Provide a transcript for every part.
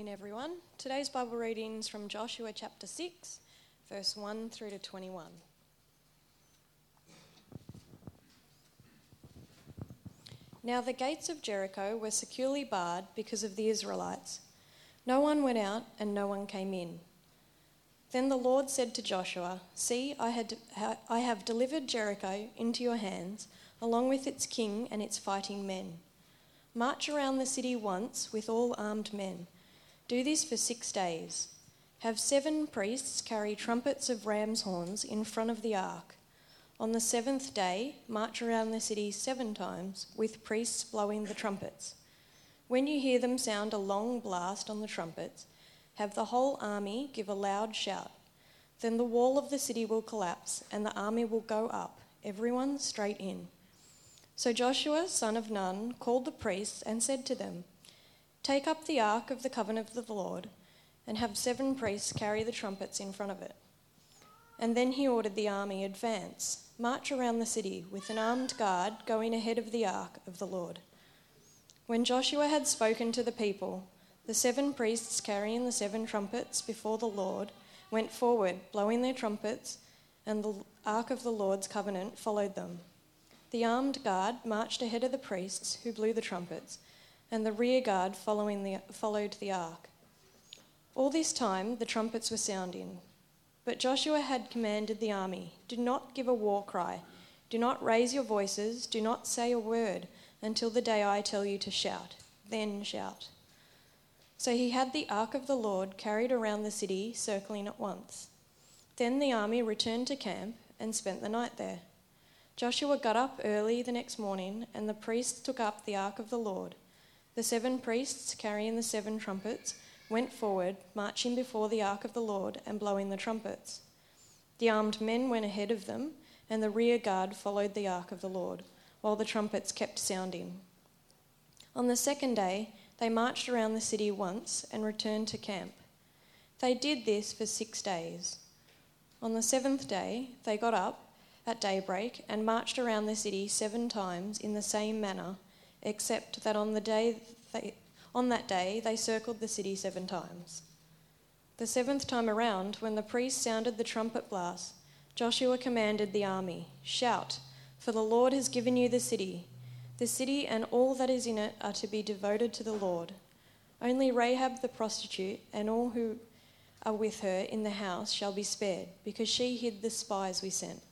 morning, everyone. Today's Bible reading's from Joshua chapter 6, verse 1 through to 21. Now the gates of Jericho were securely barred because of the Israelites. No one went out and no one came in. Then the Lord said to Joshua, "See, I have delivered Jericho into your hands, along with its king and its fighting men. March around the city once with all armed men. Do this for 6 days. Have 7 priests carry trumpets of ram's horns in front of the ark. On the 7th day, march around the city 7 times with priests blowing the trumpets. When you hear them sound a long blast on the trumpets, have the whole army give a loud shout. Then the wall of the city will collapse and the army will go up, everyone straight in." So Joshua, son of Nun, called the priests and said to them, "Take up the Ark of the Covenant of the Lord, and have 7 priests carry the trumpets in front of it." And then he ordered the army, "Advance, march around the city with an armed guard going ahead of the Ark of the Lord." When Joshua had spoken to the people, the 7 priests carrying the 7 trumpets before the Lord went forward, blowing their trumpets, and the Ark of the Lord's covenant followed them. The armed guard marched ahead of the priests who blew the trumpets, and the rear guard followed the ark. All this time the trumpets were sounding. But Joshua had commanded the army, "Do not give a war cry. Do not raise your voices. Do not say a word until the day I tell you to shout. Then shout." So he had the ark of the Lord carried around the city, circling it once. Then the army returned to camp and spent the night there. Joshua got up early the next morning, and the priests took up the ark of the Lord. The 7 priests, carrying the 7 trumpets, went forward, marching before the ark of the Lord and blowing the trumpets. The armed men went ahead of them, and the rear guard followed the ark of the Lord, while the trumpets kept sounding. On the 2nd day, they marched around the city once and returned to camp. They did this for 6 days. On the 7th day, they got up at daybreak and marched around the city 7 times in the same manner, except that on that day they circled the city 7 times. The 7th time around, when the priests sounded the trumpet blast, Joshua commanded the army, "Shout, for the Lord has given you the city. The city and all that is in it are to be devoted to the Lord. Only Rahab the prostitute and all who are with her in the house shall be spared, because she hid the spies we sent.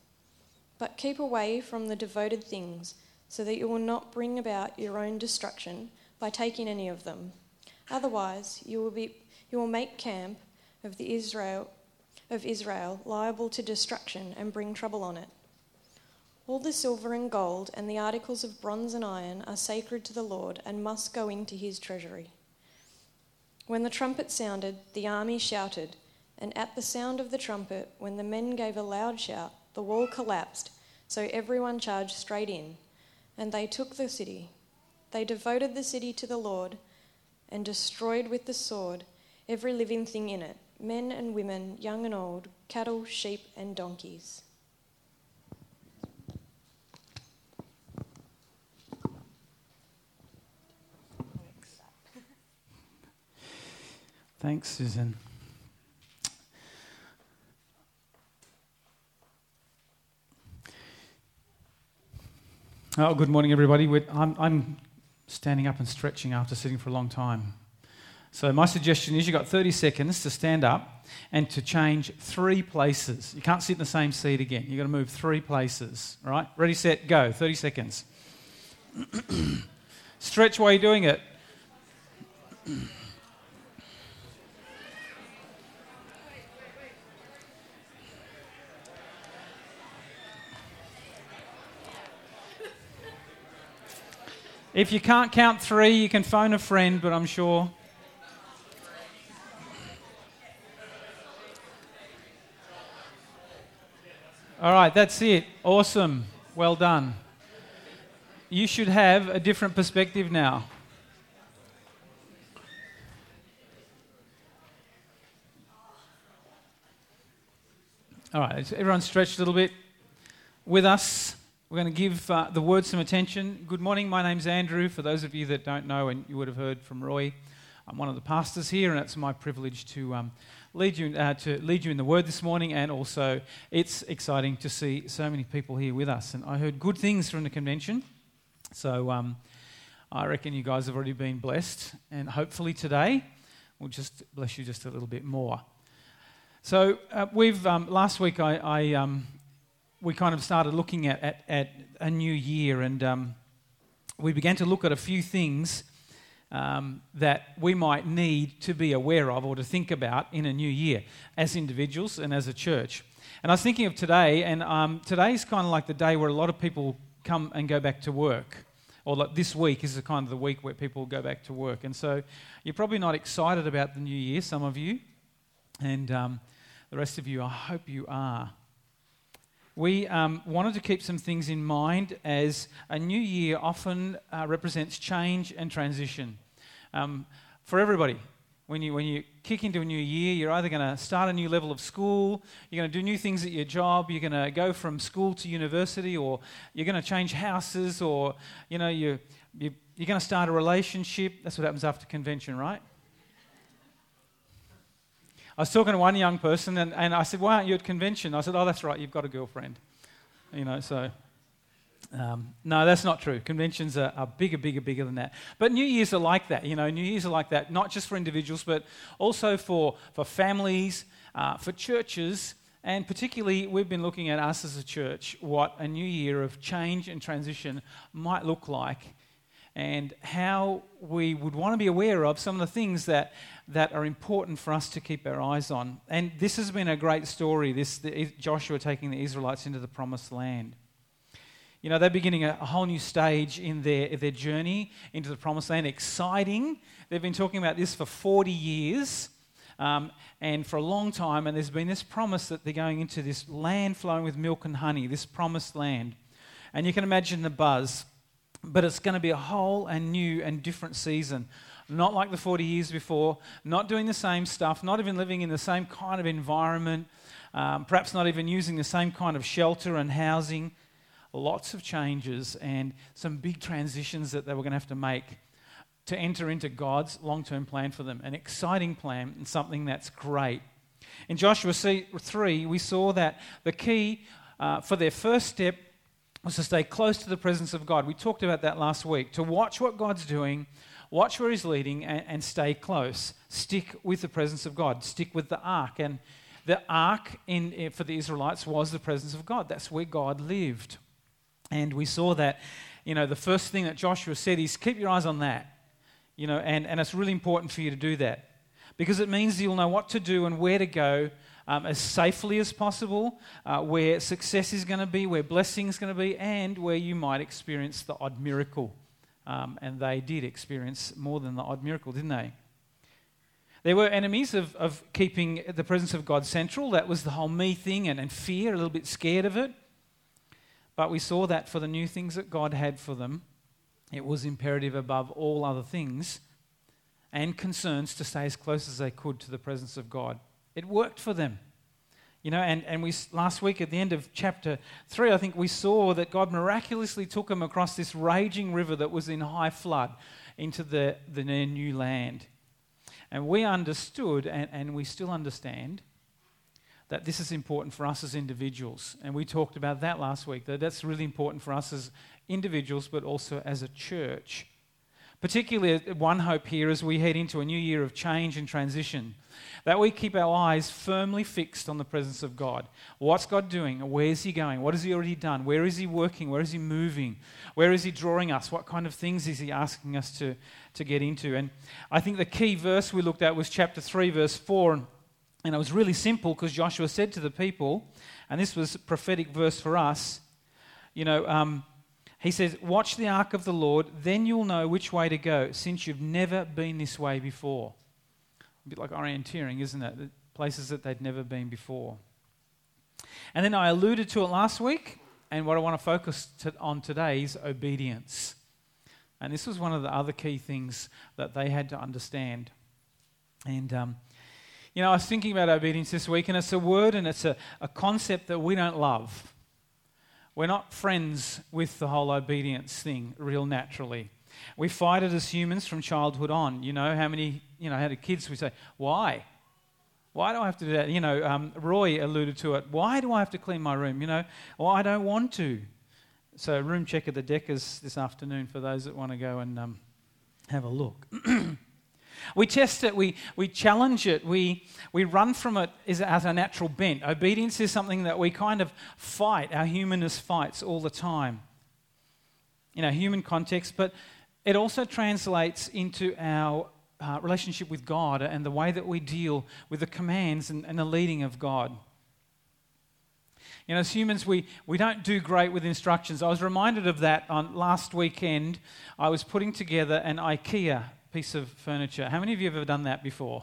But keep away from the devoted things, so that you will not bring about your own destruction by taking any of them. Otherwise, you will make camp of Israel liable to destruction and bring trouble on it. All the silver and gold and the articles of bronze and iron are sacred to the Lord and must go into his treasury." When the trumpet sounded, the army shouted, and at the sound of the trumpet, when the men gave a loud shout, the wall collapsed, so everyone charged straight in, and they took the city. They devoted the city to the Lord and destroyed with the sword every living thing in it, men and women, young and old, cattle, sheep, and donkeys. Thanks, Susan. Oh, good morning, everybody. I'm standing up and stretching after sitting for a long time. So my suggestion is you've got 30 seconds to stand up and to change 3 places. You can't sit in the same seat again. You've got to move 3 places. All right? Ready, set, go. 30 seconds. Stretch while you're doing it. If you can't count 3, you can phone a friend, but I'm sure. All right, that's it. Awesome. Well done. You should have a different perspective now. All right, everyone stretched a little bit with us. We're going to give the Word some attention. Good morning, my name's Andrew. For those of you that don't know, and you would have heard from Roy, I'm one of the pastors here, and it's my privilege to lead you in the Word this morning, and also it's exciting to see so many people here with us. And I heard good things from the convention, so I reckon you guys have already been blessed, and hopefully today we'll just bless you just a little bit more. So last week we kind of started looking at a new year, and we began to look at a few things that we might need to be aware of or to think about in a new year as individuals and as a church. And I was thinking of today, and today's kind of like the day where a lot of people come and go back to work, or like this week is the kind of the week where people go back to work. And so you're probably not excited about the new year, some of you, and the rest of you, I hope you are. We wanted to keep some things in mind, as a new year often represents change and transition. For everybody, when you kick into a new year, you're either going to start a new level of school, you're going to do new things at your job, you're going to go from school to university, or you're going to change houses, or you're going to start a relationship. That's what happens after convention, right? I was talking to one young person, and I said, "Why aren't you at convention?" I said, "Oh, that's right, you've got a girlfriend." No, that's not true. Conventions are bigger than that. But New Year's are like that, New Year's are like that, not just for individuals, but also for families, for churches, and particularly we've been looking at us as a church, what a new year of change and transition might look like, and how we would want to be aware of some of the things that are important for us to keep our eyes on. And this has been a great story, Joshua taking the Israelites into the promised land. They're beginning a whole new stage in their journey into the promised land. Exciting. They've been talking about this for 40 years and for a long time, and there's been this promise that they're going into this land flowing with milk and honey, this promised land. And you can imagine the buzz. But it's going to be a whole and new and different season. Not like the 40 years before, not doing the same stuff, not even living in the same kind of environment, perhaps not even using the same kind of shelter and housing. Lots of changes and some big transitions that they were going to have to make to enter into God's long-term plan for them. An exciting plan and something that's great. In Joshua 3, we saw that the key for their first step was to stay close to the presence of God. We talked about that last week. To watch what God's doing, watch where He's leading, and stay close. Stick with the presence of God. Stick with the ark. And the ark for the Israelites was the presence of God. That's where God lived. And we saw that, the first thing that Joshua said is, keep your eyes on that. And it's really important for you to do that. Because it means you'll know what to do and where to go, as safely as possible, where success is going to be, where blessing is going to be, and where you might experience the odd miracle. And they did experience more than the odd miracle, didn't they? There were enemies of keeping the presence of God central. That was the whole me thing and fear, a little bit scared of it. But we saw that for the new things that God had for them, it was imperative above all other things and concerns to stay as close as they could to the presence of God. It worked for them. And we last week at the end of chapter 3, I think we saw that God miraculously took them across this raging river that was in high flood into their new land. And we understood, and we still understand, that this is important for us as individuals. And we talked about that last week, that that's really important for us as individuals, but also as a church. Particularly at One Hope here, as we head into a new year of change and transition, that we keep our eyes firmly fixed on the presence of God. What's God doing? Where's He going? What has He already done? Where is He working? Where is He moving? Where is He drawing us? What kind of things is He asking us to get into? And I think the key verse we looked at was chapter 3, verse 4. And it was really simple, because Joshua said to the people, and this was a prophetic verse for us, he says, watch the ark of the Lord, then you'll know which way to go, since you've never been this way before. A bit like orienteering, isn't it? The places that they'd never been before. And then I alluded to it last week, and what I want to focus on today is obedience. And this was one of the other key things that they had to understand. And I was thinking about obedience this week, and it's a word and it's a concept that we don't love. We're not friends with the whole obedience thing real naturally. We fight it as humans from childhood on. How many you know, I had kids, we say, why? Why do I have to do that? You know, Roy alluded to it. Why do I have to clean my room? You know, well, I don't want to. So room check of the Deckers this afternoon for those that want to go and have a look. We test it, we challenge it, we run from it as a natural bent. Obedience is something that we kind of fight, our humanness fights all the time in our human context, but it also translates into our relationship with God and the way that we deal with the commands and the leading of God. You know, as humans, we don't do great with instructions. I was reminded of that on last weekend. I was putting together an IKEA piece of furniture. How many of you have ever done that before?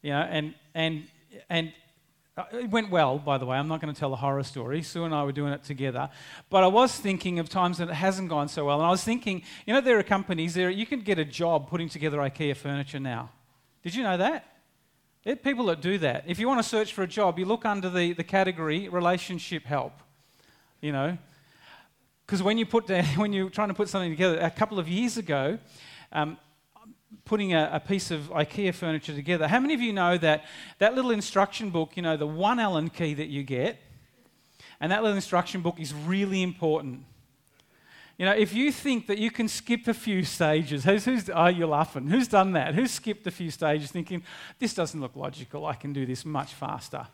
You know, and it went well, by the way. I'm not going to tell a horror story. Sue and I were doing it together. But I was thinking of times that it hasn't gone so well. And I was thinking, you know, there are companies, you can get a job putting together IKEA furniture now. Did you know that? There are people that do that. If you want to search for a job, you look under the category relationship help, you know. Because when you're trying to put something together, a couple of years ago, putting a piece of IKEA furniture together. How many of you know that little instruction book, you know, the 1 Allen key that you get, and that little instruction book is really important? You know, if you think that you can skip a few stages, you're laughing. Who's done that? Who's skipped a few stages thinking, this doesn't look logical, I can do this much faster?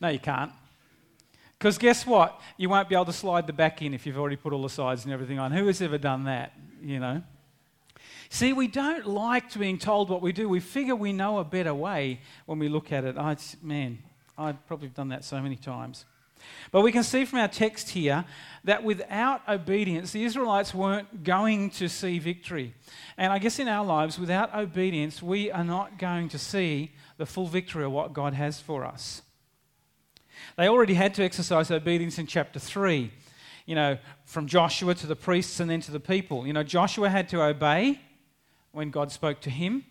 No, you can't. Because guess what? You won't be able to slide the back in if you've already put all the sides and everything on. Who has ever done that, you know? See, we don't like being told what we do. We figure we know a better way when we look at it. I've probably done that so many times. But we can see from our text here that without obedience, the Israelites weren't going to see victory. And I guess in our lives, without obedience, we are not going to see the full victory of what God has for us. They already had to exercise obedience in chapter 3, you know, from Joshua to the priests and then to the people. You know, Joshua had to obey when God spoke to him.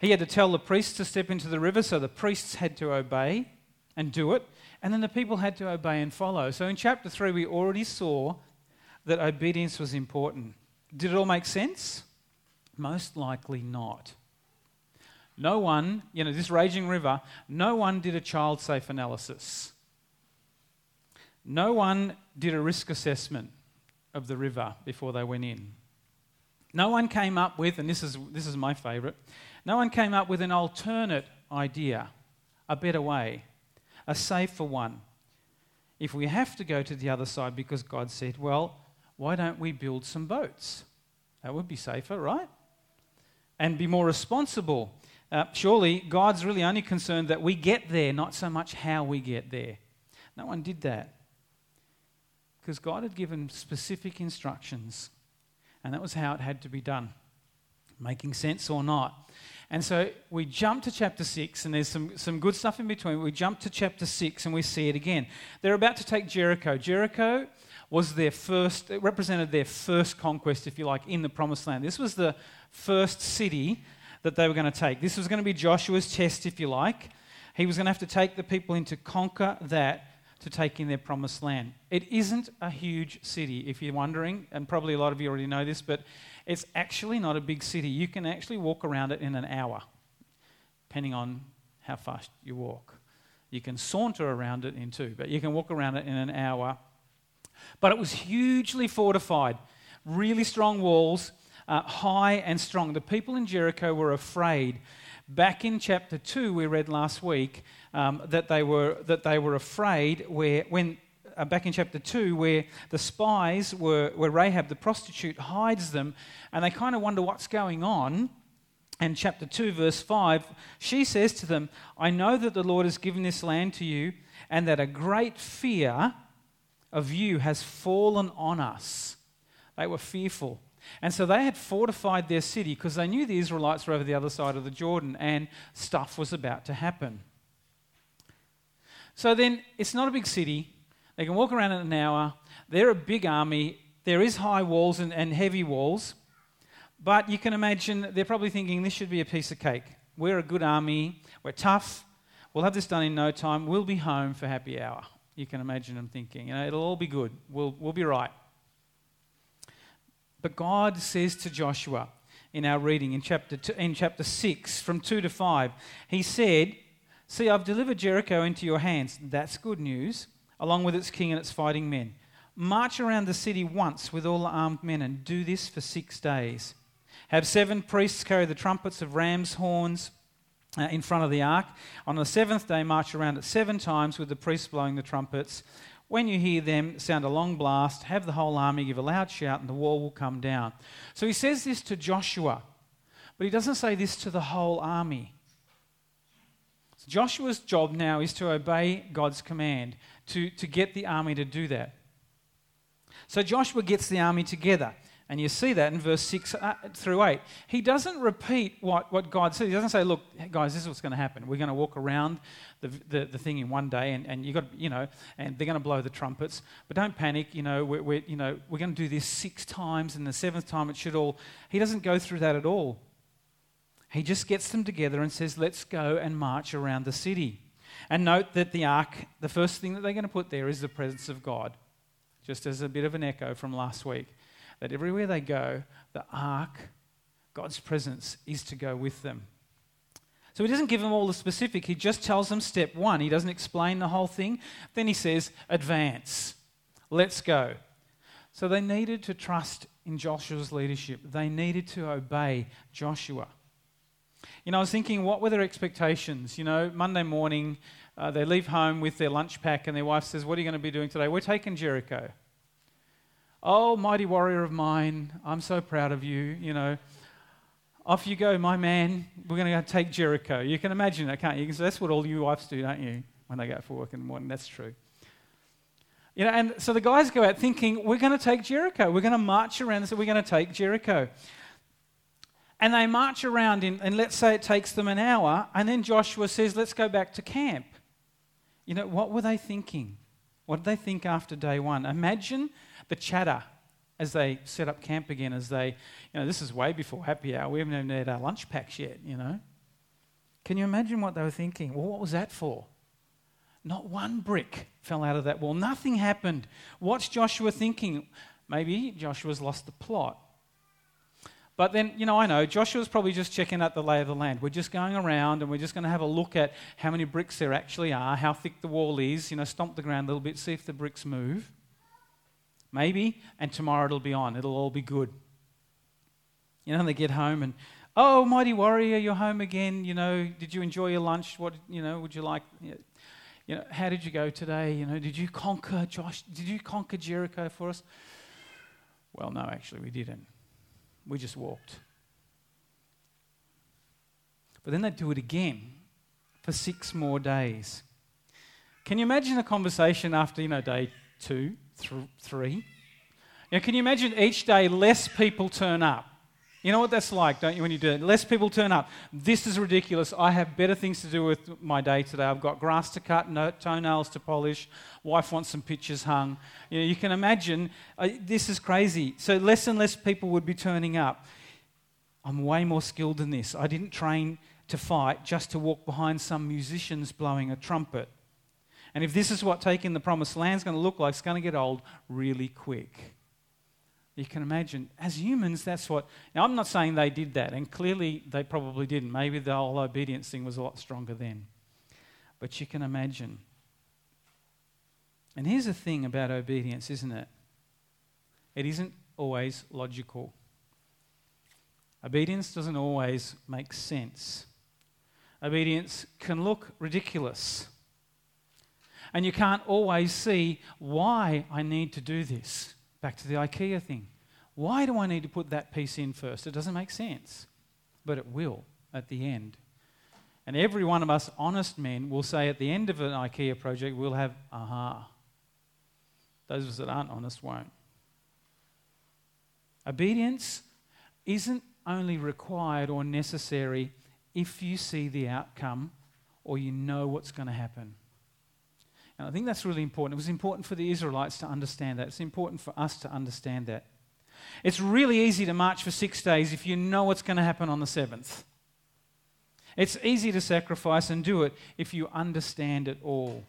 He had to tell the priests to step into the river, so the priests had to obey and do it. And then the people had to obey and follow. So in chapter 3, we already saw that obedience was important. Did it all make sense? Most likely not. No one, you know, this raging river, no one did a child-safe analysis. No one did a risk assessment of the river before they went in. No one came up with, and this is my favourite, no one came up with an alternate idea, a better way, a safer one. If we have to go to the other side because God said, well, why don't we build some boats? That would be safer, right? And be more responsible. Surely God's really only concerned that we get there, not so much how we get there. No one did that. Because God had given specific instructions, and that was how it had to be done, making sense or not. And so we jump to chapter 6, and there's some good stuff in between. We jump to chapter 6, and we see it again. They're about to take Jericho. Jericho was it represented their first conquest, if you like, in the Promised Land. This was the first city that they were going to take. This was going to be Joshua's test, if you like. He was going to have to take the people in to conquer that, to take in their promised land. It isn't a huge city, if you're wondering, and probably a lot of you already know this, but it's actually not a big city. You can actually walk around it in an hour, depending on how fast you walk. You can saunter around it in two, but you can walk around it in an hour. But it was hugely fortified, really strong walls, high and strong. The people in Jericho were afraid. Back in chapter 2, we read last week that they were afraid. Back in chapter 2, where the spies where Rahab the prostitute hides them, and they kind of wonder what's going on. And chapter 2, verse 5, she says to them, "I know that the Lord has given this land to you, and that a great fear of you has fallen on us." They were fearful. And so they had fortified their city because they knew the Israelites were over the other side of the Jordan and stuff was about to happen. So then it's not a big city. They can walk around in an hour. They're a big army. There is high walls and heavy walls. But you can imagine they're probably thinking this should be a piece of cake. We're a good army. We're tough. We'll have this done in no time. We'll be home for happy hour. You can imagine them thinking, you know, it'll all be good. We'll be right. But God says to Joshua in our reading in chapter 6 from 2 to 5. He said, "See, I've delivered Jericho into your hands." That's good news, along with its king and its fighting men. "March around the city once with all the armed men and do this for 6 days. Have 7 priests carry the trumpets of ram's horns in front of the ark. On the 7th day, march around it 7 times with the priests blowing the trumpets. When you hear them sound a long blast, have the whole army give a loud shout and the wall will come down." So he says this to Joshua, but he doesn't say this to the whole army. So Joshua's job now is to obey God's command, to get the army to do that. So Joshua gets the army together. And you see that in verse 6 through 8. He doesn't repeat what God said. He doesn't say, "Look, guys, this is what's going to happen. We're going to walk around the thing in one day, and you got, you know, and they're going to blow the trumpets. But don't panic. You know, we're going to do this 6 times, and the 7th time it should all." He doesn't go through that at all. He just gets them together and says, "Let's go and march around the city." And note that the ark, the first thing that they're going to put there is the presence of God, just as a bit of an echo from last week. That everywhere they go, the ark, God's presence, is to go with them. So he doesn't give them all the specific. He just tells them step 1. He doesn't explain the whole thing. Then he says, "Advance. Let's go." So they needed to trust in Joshua's leadership. They needed to obey Joshua. You know, I was thinking, what were their expectations? You know, Monday morning, they leave home with their lunch pack and their wife says, "What are you going to be doing today?" "We're taking Jericho." "Oh, mighty warrior of mine, I'm so proud of you, you know. Off you go, my man. We're going to go take Jericho." You can imagine that, can't you? So that's what all you wives do, don't you, when they go out for work in the morning. That's true. You know, and so the guys go out thinking, "We're going to take Jericho. We're going to march around, so we're going to take Jericho." And they march around, and let's say it takes them an hour, and then Joshua says, "Let's go back to camp." You know, what were they thinking? What did they think after day 1? Imagine the chatter as they set up camp again, as they, you know, this is way before happy hour. We haven't even had our lunch packs yet, you know. Can you imagine what they were thinking? Well, what was that for? Not one brick fell out of that wall. Nothing happened. What's Joshua thinking? Maybe Joshua's lost the plot. But then, you know, I know Joshua's probably just checking out the lay of the land. We're just going around and we're just going to have a look at how many bricks there actually are, how thick the wall is, you know, stomp the ground a little bit, see if the bricks move. Maybe, and tomorrow it'll be on. It'll all be good. You know, and they get home and, "Oh, mighty warrior, you're home again. You know, did you enjoy your lunch? What, you know, would you like, you know, how did you go today? You know, did you conquer, Josh? Did you conquer Jericho for us?" "Well, no, actually, we didn't. We just walked." But then they do it again for 6 more days. Can you imagine a conversation after, you know, day 2, 3? Now, can you imagine each day less people turn up? You know what that's like, don't you, when you do that? Less people turn up. "This is ridiculous. I have better things to do with my day today. I've got grass to cut, toenails to polish. Wife wants some pictures hung." You know, you can imagine, this is crazy. So less and less people would be turning up. "I'm way more skilled than this. I didn't train to fight just to walk behind some musicians blowing a trumpet. And if this is what taking the promised land is going to look like, it's going to get old really quick." You can imagine, as humans, that's what... Now, I'm not saying they did that, and clearly they probably didn't. Maybe the whole obedience thing was a lot stronger then. But you can imagine. And here's the thing about obedience, isn't it? It isn't always logical. Obedience doesn't always make sense. Obedience can look ridiculous. And you can't always see why I need to do this. Back to the IKEA thing. Why do I need to put that piece in first? It doesn't make sense, but it will at the end. And every one of us honest men will say at the end of an IKEA project, we'll have, "Aha." Those of us that aren't honest won't. Obedience isn't only required or necessary if you see the outcome or you know what's going to happen. And I think that's really important. It was important for the Israelites to understand that. It's important for us to understand that. It's really easy to march for 6 days if you know what's going to happen on the 7th. It's easy to sacrifice and do it if you understand it all.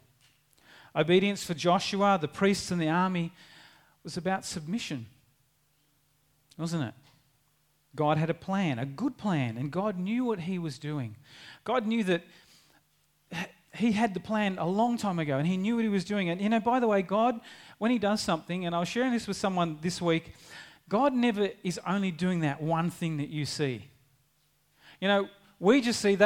Obedience for Joshua, the priests and the army was about submission, wasn't it? God had a plan, a good plan, and God knew what he was doing. God knew that he had the plan a long time ago, and he knew what he was doing. And, you know, by the way, God, when he does something, and I was sharing this with someone this week, God never is only doing that one thing that you see. You know, they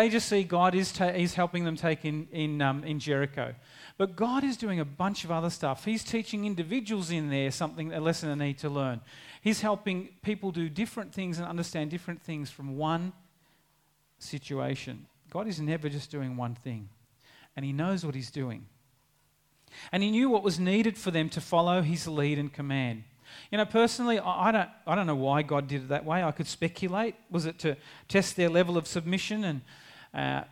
just see God is helping them take in Jericho. But God is doing a bunch of other stuff. He's teaching individuals in there a lesson they need to learn. He's helping people do different things and understand different things from one situation. God is never just doing one thing. And he knows what he's doing. And he knew what was needed for them to follow his lead and command. You know, personally, I don't know why God did it that way. I could speculate. Was it to test their level of submission and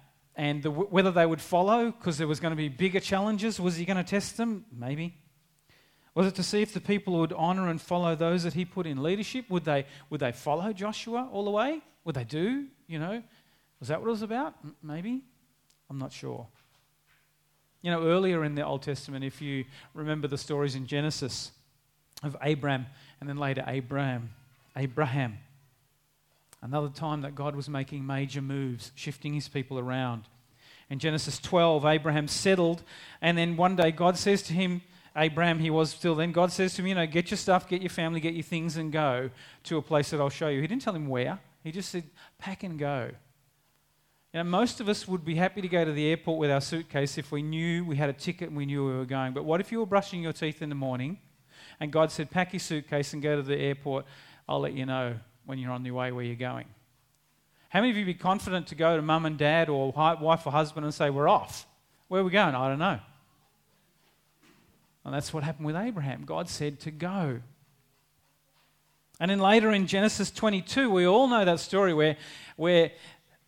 whether they would follow because there was going to be bigger challenges? Was he going to test them? Maybe. Was it to see if the people would honour and follow those that he put in leadership? Would they follow Joshua all the way? Would they do? You know, was that what it was about? Maybe. I'm not sure. You know, earlier in the Old Testament, if you remember the stories in Genesis of Abraham, and then later Abraham. Another time that God was making major moves, shifting his people around. In Genesis 12, Abraham settled, and then one day God says to him, Abraham, he was still then, God says to him, you know, get your stuff, get your family, get your things, and go to a place that I'll show you. He didn't tell him where. He just said, pack and go. You know, most of us would be happy to go to the airport with our suitcase if we knew we had a ticket and we knew we were going. But what if you were brushing your teeth in the morning and God said, pack your suitcase and go to the airport. I'll let you know when you're on your way where you're going. How many of you would be confident to go to mum and dad or wife or husband and say, we're off? Where are we going? I don't know. And that's what happened with Abraham. God said to go. And then later in Genesis 22, we all know that story where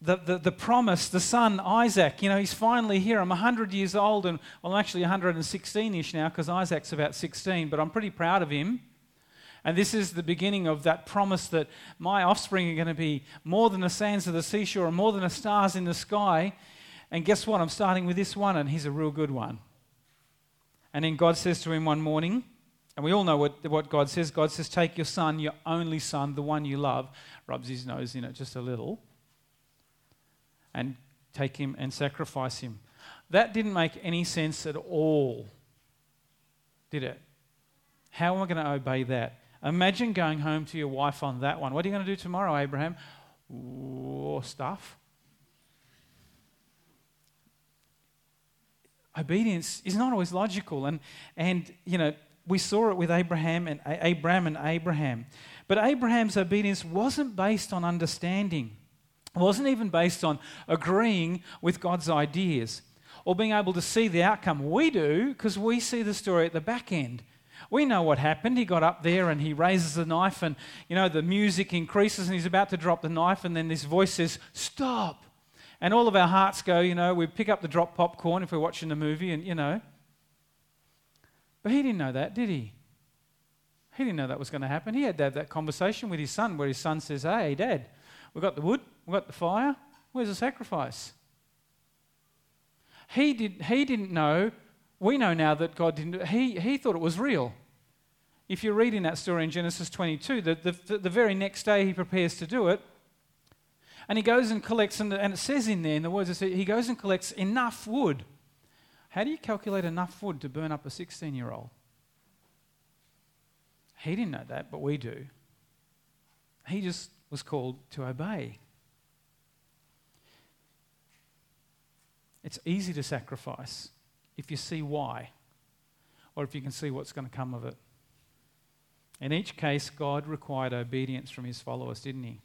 the promise, the son, Isaac, you know, he's finally here. I'm 100 years old, and well, I'm actually 116-ish now because Isaac's about 16, but I'm pretty proud of him. And this is the beginning of that promise that my offspring are going to be more than the sands of the seashore and more than the stars in the sky. And guess what? I'm starting with this one, and he's a real good one. And then God says to him one morning, and we all know what God says. God says, take your son, your only son, the one you love, rubs his nose in it just a little, and take him and sacrifice him. That didn't make any sense at all, did it? How am I going to obey that? Imagine going home to your wife on that one. What are you going to do tomorrow, Abraham? Oh, stuff. Obedience is not always logical. And you know, we saw it with Abraham. But Abraham's obedience wasn't based on understanding. It wasn't even based on agreeing with God's ideas or being able to see the outcome. We do, because we see the story at the back end. We know what happened. He got up there and he raises the knife, and you know the music increases and he's about to drop the knife, and then this voice says, stop. And all of our hearts go, you know, we pick up the drop popcorn if we're watching the movie, and you know. But he didn't know that, did he? He didn't know that was going to happen. He had to have that conversation with his son where his son says, hey, Dad, we've got the wood, we've got the fire, where's the sacrifice? He didn't know. We know now that God didn't. He thought it was real. If you read in that story in Genesis 22, the very next day he prepares to do it, and he goes and collects, and it says in there, in the words, it says, he goes and collects enough wood. How do you calculate enough wood to burn up a 16-year-old? He didn't know that, but we do. He just was called to obey. It's easy to sacrifice if you see why, or if you can see what's going to come of it. In each case, God required obedience from his followers, didn't he?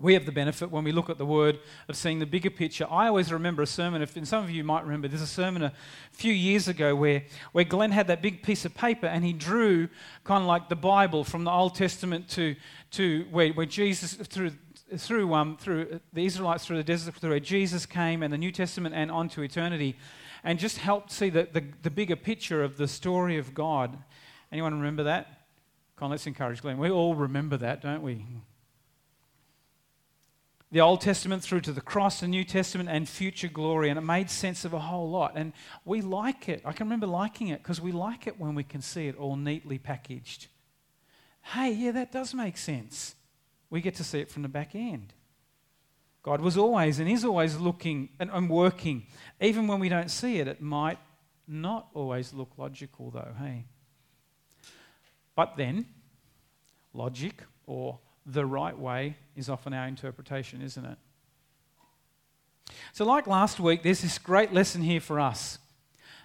We have the benefit when we look at the word of seeing the bigger picture. I always remember a sermon, and some of you might remember, there's a sermon a few years ago where Glenn had that big piece of paper and he drew kind of like the Bible from the Old Testament to where Jesus, through the Israelites through the desert, through where Jesus came, and the New Testament and on to eternity, and just helped see the bigger picture of the story of God. Anyone remember that? Come on, let's encourage Glenn. We all remember that, don't we? The Old Testament through to the cross, the New Testament, and future glory. And it made sense of a whole lot. And we like it. I can remember liking it because we like it when we can see it all neatly packaged. Hey, yeah, that does make sense. we get to see it from the back end. God was always and is always looking and working. Even when we don't see it, it might not always look logical though, hey? But then, logic or the right way is often our interpretation, isn't it? So like last week, there's this great lesson here for us.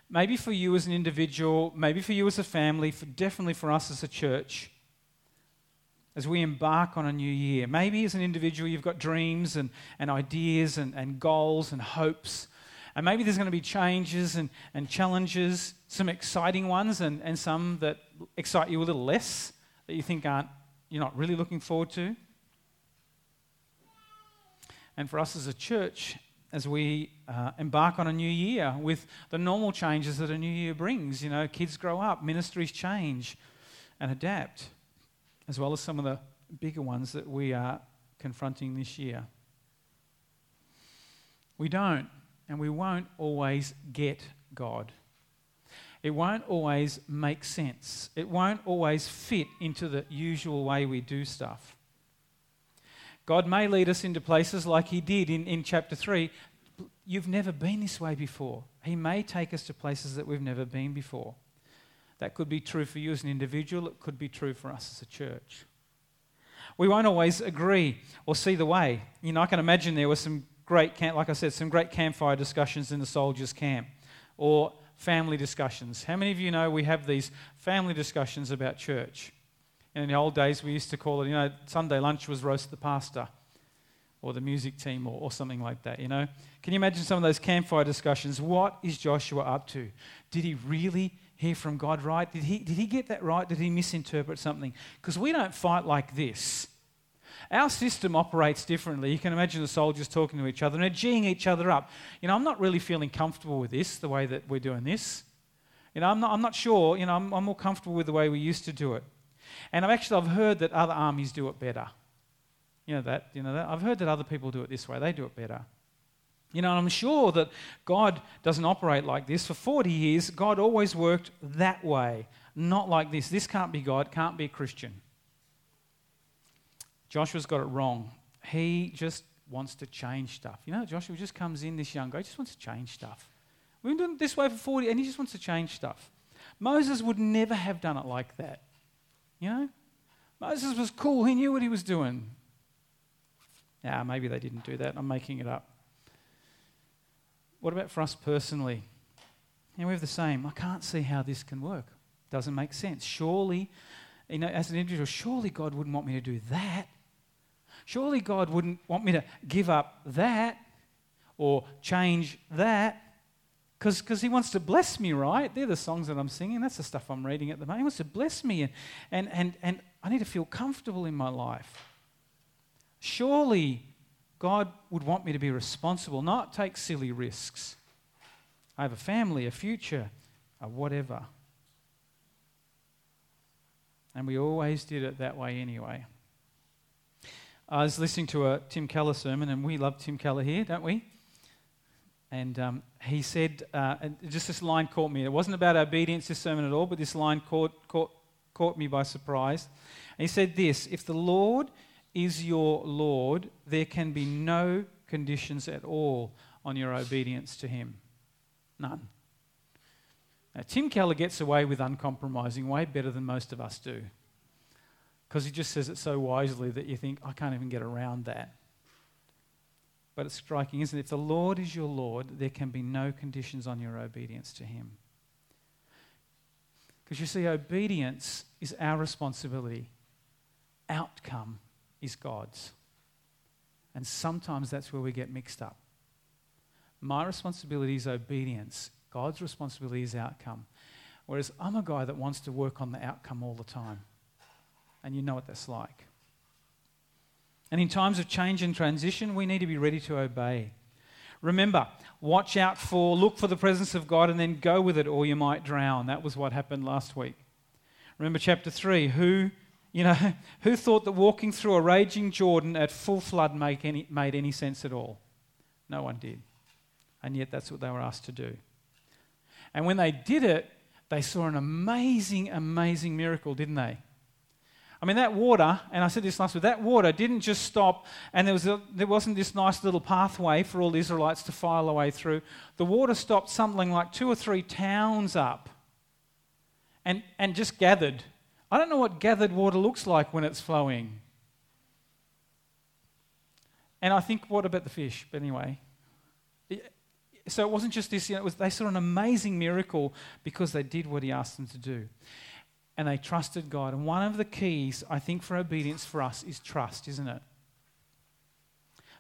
Maybe for you as an individual, maybe for you as a family, definitely for us as a church, as we embark on a new year. Maybe as an individual you've got dreams and ideas and goals and hopes. And maybe there's going to be changes and challenges, some exciting ones and some that excite you a little less, that you think you're not really looking forward to. And for us as a church, as we embark on a new year with the normal changes that a new year brings, you know, kids grow up, ministries change and adapt, as well as some of the bigger ones that we are confronting this year. We don't and we won't always get God. It won't always make sense. It won't always fit into the usual way we do stuff. God may lead us into places like he did in chapter 3. You've never been this way before. He may take us to places that we've never been before. That could be true for you as an individual. It could be true for us as a church. We won't always agree or see the way. You know, I can imagine there were some great, like I said, some great campfire discussions in the soldiers' camp or family discussions. How many of you know we have these family discussions about church? And in the old days, we used to call it, you know, Sunday lunch was roast the pastor or the music team or something like that, you know. Can you imagine some of those campfire discussions? What is Joshua up to? Did he really hear from God right? Did he get that right? Did he misinterpret something? Because we don't fight like this. Our system operates differently. You can imagine the soldiers talking to each other and they're geeing each other up. You know, I'm not really feeling comfortable with this, the way that we're doing this. You know, I'm not sure. You know, I'm more comfortable with the way we used to do it. And I've heard that other armies do it better. You know that. I've heard that other people do it this way. They do it better. You know, and I'm sure that God doesn't operate like this. For 40 years, God always worked that way, not like this. This can't be God, can't be a Christian. Joshua's got it wrong. He just wants to change stuff. You know, Joshua just comes in, this young guy, he just wants to change stuff. We've been doing it this way for 40, and he just wants to change stuff. Moses would never have done it like that. You know, Moses was cool. He knew what he was doing. Maybe they didn't do that. I'm making it up. What about for us personally? And we have the same. I can't see how this can work. Doesn't make sense. Surely, you know, as an individual, surely God wouldn't want me to do that. Surely God wouldn't want me to give up that or change that. Because he wants to bless me, right? They're the songs that I'm singing. That's the stuff I'm reading at the moment. He wants to bless me and I need to feel comfortable in my life. Surely God would want me to be responsible, not take silly risks. I have a family, a future, a whatever. And we always did it that way anyway. I was listening to a Tim Keller sermon, and we love Tim Keller here, don't we? And he said, and just this line caught me. It wasn't about obedience, this sermon at all, but this line caught me by surprise. And he said this, if the Lord is your Lord, there can be no conditions at all on your obedience to him. None. Now, Tim Keller gets away with uncompromising way better than most of us do, because he just says it so wisely that you think, I can't even get around that. But it's striking, isn't it? If the Lord is your Lord, there can be no conditions on your obedience to him. Because you see, obedience is our responsibility. Outcome is God's. And sometimes that's where we get mixed up. My responsibility is obedience. God's responsibility is outcome. Whereas I'm a guy that wants to work on the outcome all the time. And you know what that's like. And in times of change and transition, we need to be ready to obey. Remember, watch out for, look for the presence of God and then go with it or you might drown. That was what happened last week. Remember chapter 3, who thought that walking through a raging Jordan at full flood made any sense at all? No one did. And yet that's what they were asked to do. And when they did it, they saw an amazing, amazing miracle, didn't they? I mean, that water, and I said this last week, that water didn't just stop and there wasn't this nice little pathway for all the Israelites to file away through. The water stopped something like 2 or 3 towns up and just gathered. I don't know what gathered water looks like when it's flowing. And I think, what about the fish? But anyway. So it wasn't just this, they saw an amazing miracle because they did what he asked them to do. And they trusted God. And one of the keys, I think, for obedience for us is trust, isn't it?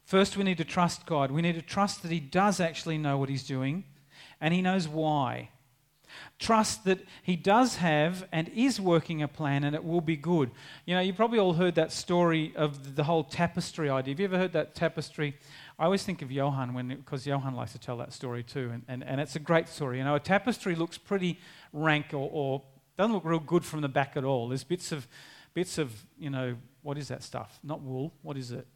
First, we need to trust God. We need to trust that he does actually know what he's doing and he knows why. Trust that he does have and is working a plan and it will be good. You probably all heard that story of the whole tapestry idea. Have you ever heard that tapestry? I always think of Johann because Johann likes to tell that story too, and it's a great story. A tapestry looks pretty rank or doesn't look real good from the back at all. There's bits of what is that stuff? Not wool. What is it?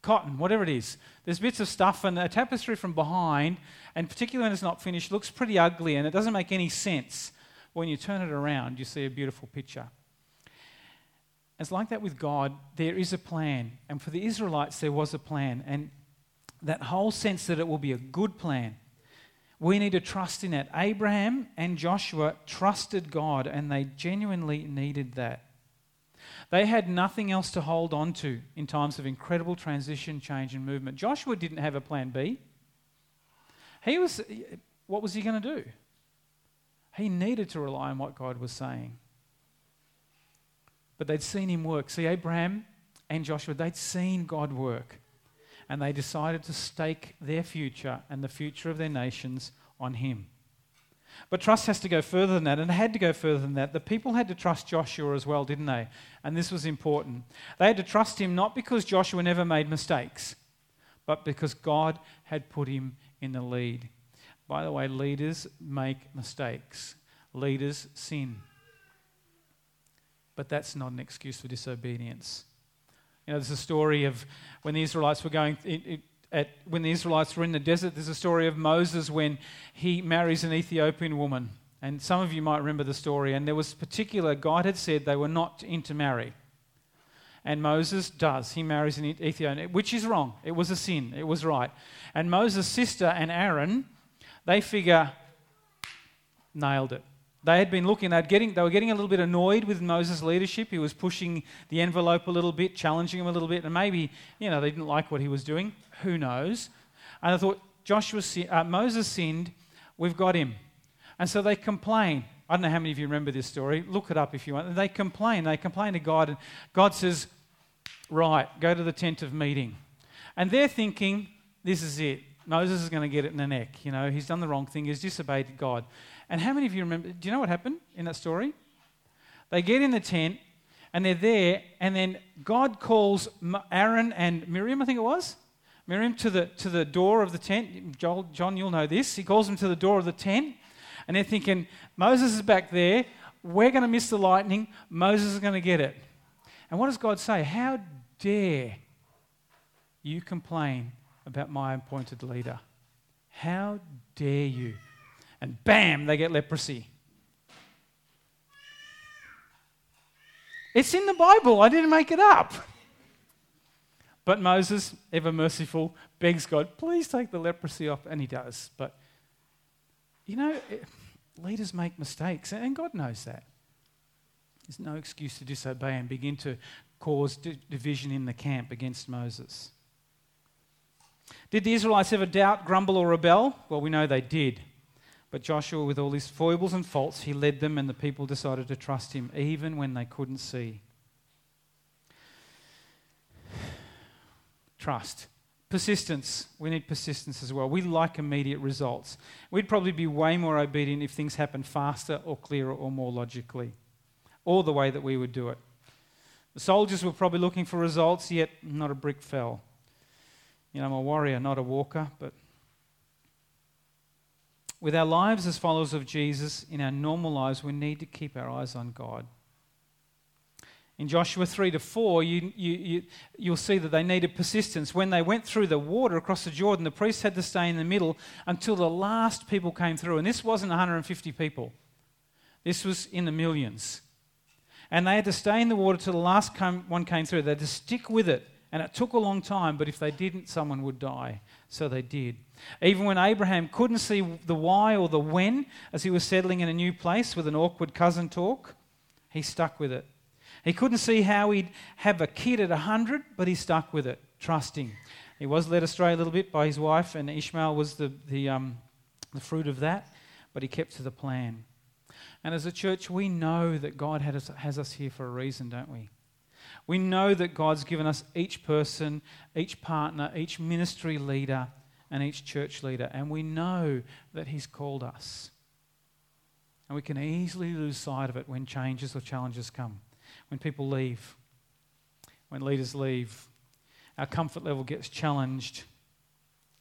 Cotton. Whatever it is. There's bits of stuff, and a tapestry from behind, and particularly when it's not finished, looks pretty ugly, and it doesn't make any sense. When you turn it around, you see a beautiful picture. It's like that with God. There is a plan, and for the Israelites, there was a plan, and that whole sense that it will be a good plan. We need to trust in it. Abraham and Joshua trusted God, and they genuinely needed that. They had nothing else to hold on to in times of incredible transition, change, and movement. Joshua didn't have a plan B. What was he going to do? He needed to rely on what God was saying. But they'd seen him work. See, Abraham and Joshua, they'd seen God work. And they decided to stake their future and the future of their nations on him. But trust has to go further than that, and it had to go further than that. The people had to trust Joshua as well, didn't they? And this was important. They had to trust him not because Joshua never made mistakes, but because God had put him in the lead. By the way, leaders make mistakes. Leaders sin. But that's not an excuse for disobedience. There's a story of when the Israelites were when the Israelites were in the desert. There's a story of Moses when he marries an Ethiopian woman, and some of you might remember the story. And there was particular, God had said they were not to intermarry, and Moses does. He marries an Ethiopian, which is wrong. It was a sin. It was right. And Moses' sister and Aaron, they figure, nailed it. They had been looking, they were getting a little bit annoyed with Moses' leadership. He was pushing the envelope a little bit, challenging him a little bit, and maybe, they didn't like what he was doing. Who knows? And I thought, Moses sinned, we've got him. And so they complain. I don't know how many of you remember this story. Look it up if you want. They complain to God, and God says, right, go to the tent of meeting. And they're thinking, this is it. Moses is going to get it in the neck. He's done the wrong thing. He's disobeyed God. And how many of you remember? Do you know what happened in that story? They get in the tent, and they're there, and then God calls Aaron and Miriam, I think it was, Miriam to the door of the tent. John, you'll know this. He calls them to the door of the tent, and they're thinking, Moses is back there. We're going to miss the lightning. Moses is going to get it. And what does God say? How dare you complain about my appointed leader? How dare you? And bam, they get leprosy. It's in the Bible. I didn't make it up. But Moses, ever merciful, begs God, please take the leprosy off. And he does. But, leaders make mistakes. And God knows that. There's no excuse to disobey and begin to cause division in the camp against Moses. Did the Israelites ever doubt, grumble, or rebel? Well, we know they did. But Joshua, with all his foibles and faults, he led them, and the people decided to trust him, even when they couldn't see. Trust. Persistence. We need persistence as well. We like immediate results. We'd probably be way more obedient if things happened faster or clearer or more logically, or the way that we would do it. The soldiers were probably looking for results, yet not a brick fell. I'm a warrior, not a walker, but... With our lives as followers of Jesus, in our normal lives, we need to keep our eyes on God. In Joshua 3-4, you'll see that they needed persistence. When they went through the water across the Jordan, the priests had to stay in the middle until the last people came through. And this wasn't 150 people. This was in the millions. And they had to stay in the water till the last one came through. They had to stick with it. And it took a long time, but if they didn't, someone would die. So they did. Even when Abraham couldn't see the why or the when, as he was settling in a new place with an awkward cousin talk, he stuck with it. He couldn't see how he'd have a kid at 100, but he stuck with it, trusting. He was led astray a little bit by his wife, and Ishmael was the fruit of that, but he kept to the plan. And as a church, we know that God has us here for a reason, don't we? We know that God's given us each person, each partner, each ministry leader, and each church leader. And we know that He's called us. And we can easily lose sight of it when changes or challenges come, when people leave, when leaders leave. Our comfort level gets challenged,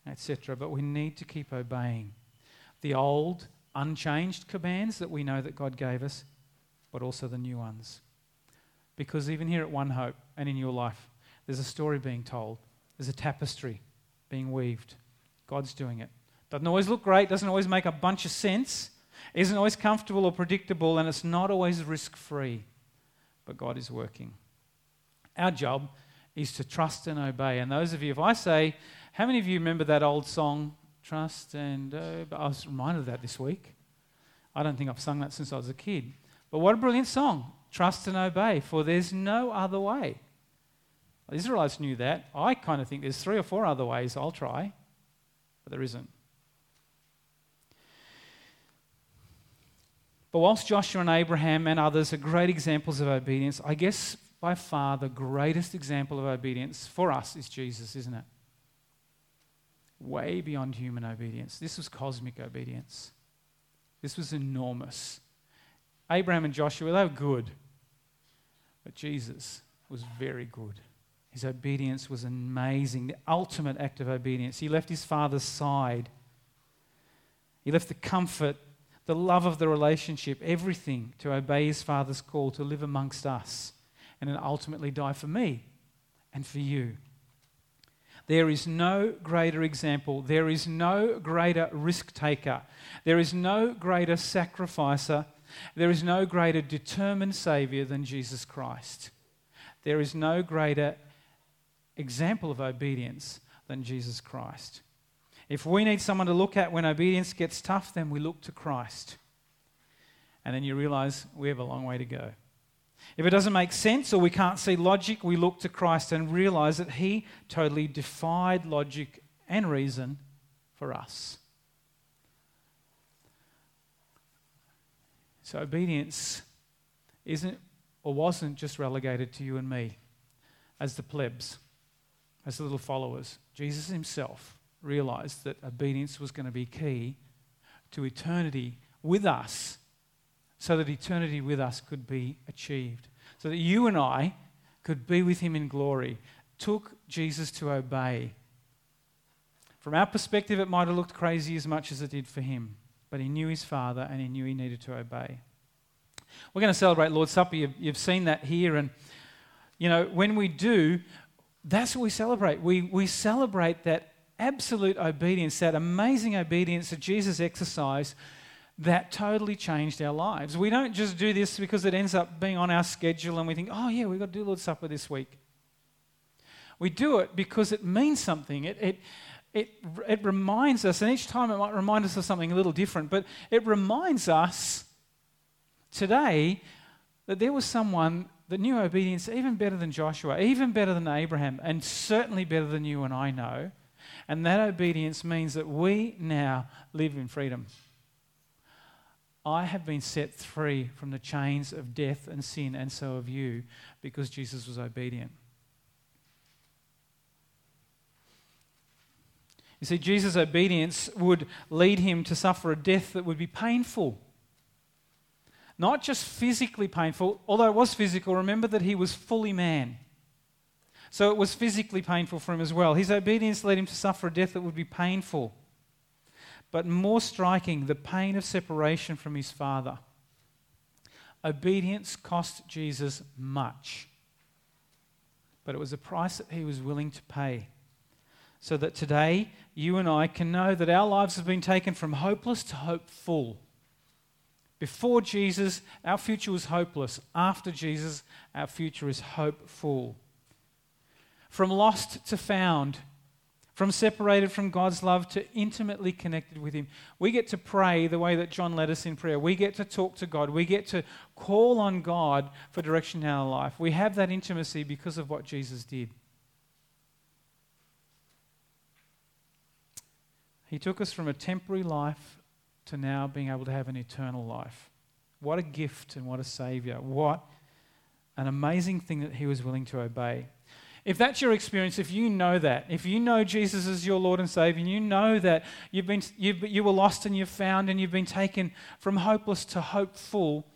etc. But we need to keep obeying the old, unchanged commands that we know that God gave us, but also the new ones. Because even here at One Hope and in your life, there's a story being told. There's a tapestry being weaved. God's doing it. Doesn't always look great, doesn't always make a bunch of sense, isn't always comfortable or predictable, and it's not always risk-free. But God is working. Our job is to trust and obey. And those of you, if I say, how many of you remember that old song, Trust and Obey? I was reminded of that this week. I don't think I've sung that since I was a kid. But what a brilliant song. Trust and obey, for there's no other way. The Israelites knew that. I kind of think there's 3 or 4 other ways. I'll try, but there isn't. But whilst Joshua and Abraham and others are great examples of obedience, I guess by far the greatest example of obedience for us is Jesus, isn't it? Way beyond human obedience. This was cosmic obedience. This was enormous. Abraham and Joshua, they were good. But Jesus was very good. His obedience was amazing, the ultimate act of obedience. He left his father's side. He left the comfort, the love of the relationship, everything to obey his father's call to live amongst us and then ultimately die for me and for you. There is no greater example. There is no greater risk taker. There is no greater sacrificer. There is no greater determined Saviour than Jesus Christ. There is no greater example of obedience than Jesus Christ. If we need someone to look at when obedience gets tough, then we look to Christ. And then you realise we have a long way to go. If it doesn't make sense or we can't see logic, we look to Christ and realise that He totally defied logic and reason for us. So obedience isn't or wasn't just relegated to you and me as the plebs, as the little followers. Jesus himself realized that obedience was going to be key to eternity with us so that eternity with us could be achieved, so that you and I could be with him in glory. Took Jesus to obey. From our perspective, it might have looked crazy as much as it did for him. But he knew his father and he knew he needed to obey. We're going to celebrate Lord's Supper. You've seen that here. And, you know, when we do, that's what we celebrate. We celebrate that absolute obedience, that amazing obedience that Jesus exercised that totally changed our lives. We don't just do this because it ends up being on our schedule and we think, oh, yeah, we've got to do Lord's Supper this week. We do it because it means something. It reminds us, and each time it might remind us of something a little different, but it reminds us today that there was someone that knew obedience even better than Joshua, even better than Abraham, and certainly better than you and I know. And that obedience means that we now live in freedom. I have been set free from the chains of death and sin, and so have you, because Jesus was obedient. You see, Jesus' obedience would lead him to suffer a death that would be painful. Not just physically painful, although it was physical. Remember that he was fully man. So it was physically painful for him as well. His obedience led him to suffer a death that would be painful. But more striking, the pain of separation from his Father. Obedience cost Jesus much. But it was a price that he was willing to pay. So that today, you and I can know that our lives have been taken from hopeless to hopeful Before Jesus, our future was hopeless. After Jesus, our future is hopeful. From lost to found, from separated from God's love to intimately connected with Him. We get to pray the way that John led us in prayer. We get to talk to God. We get to call on God for direction in our life. We have that intimacy because of what Jesus did. He took us from a temporary life to now being able to have an eternal life. What a gift and what a Savior. What an amazing thing that He was willing to obey. If that's your experience, if you know that, if you know Jesus as your Lord and Savior, and you know that you were lost and you've found and you've been taken from hopeless to hopeful,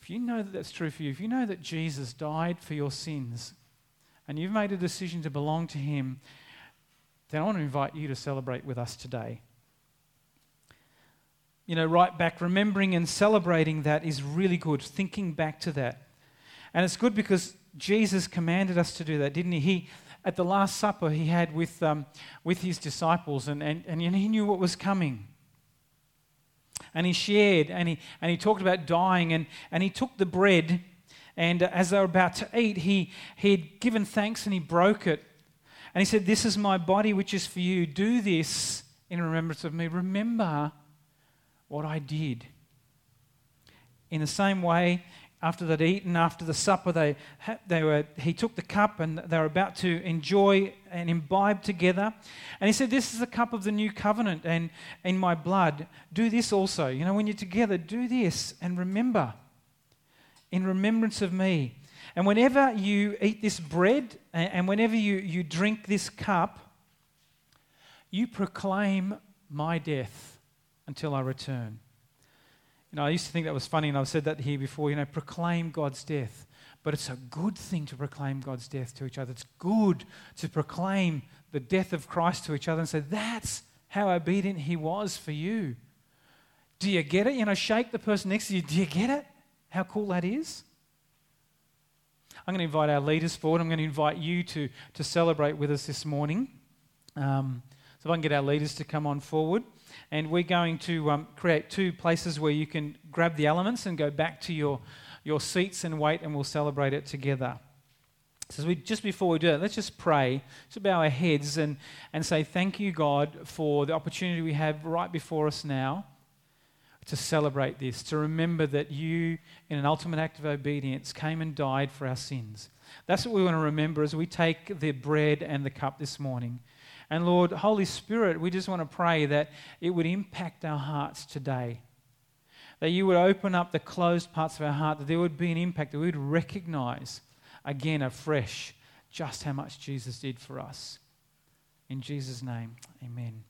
if you know that that's true for you, if you know that Jesus died for your sins and you've made a decision to belong to Him, then I want to invite you to celebrate with us today. You know, right back, remembering and celebrating that is really good, thinking back to that. And it's good because Jesus commanded us to do that, didn't he? He, at the Last Supper, he had with his disciples, and he knew what was coming. And he shared, and he talked about dying, and he took the bread, and as they were about to eat, he had given thanks and he broke it. And he said, "This is my body which is for you. Do this in remembrance of me. Remember what I did." In the same way, after they'd eaten, after the supper, he took the cup and they were about to enjoy and imbibe together. And he said, "This is the cup of the new covenant and in my blood. Do this also." You know, when you're together, do this and remember in remembrance of me. And whenever you eat this bread and whenever you drink this cup, you proclaim my death until I return. You know, I used to think that was funny, and I've said that here before, you know, proclaim God's death. But it's a good thing to proclaim God's death to each other. It's good to proclaim the death of Christ to each other and say, that's how obedient he was for you. Do you get it? You know, shake the person next to you. Do you get it? How cool that is? I'm going to invite our leaders forward. I'm going to invite you to celebrate with us this morning. So if I can get our leaders to come on forward. And we're going to create two places where you can grab the elements and go back to your seats and wait, and we'll celebrate it together. So just before we do that, let's just pray. Just bow our heads and say thank you, God, for the opportunity we have right before us now to celebrate this, to remember that you, in an ultimate act of obedience, came and died for our sins. That's what we want to remember as we take the bread and the cup this morning. And Lord, Holy Spirit, we just want to pray that it would impact our hearts today, that you would open up the closed parts of our heart, that there would be an impact, that we would recognize again afresh just how much Jesus did for us. In Jesus' name, amen.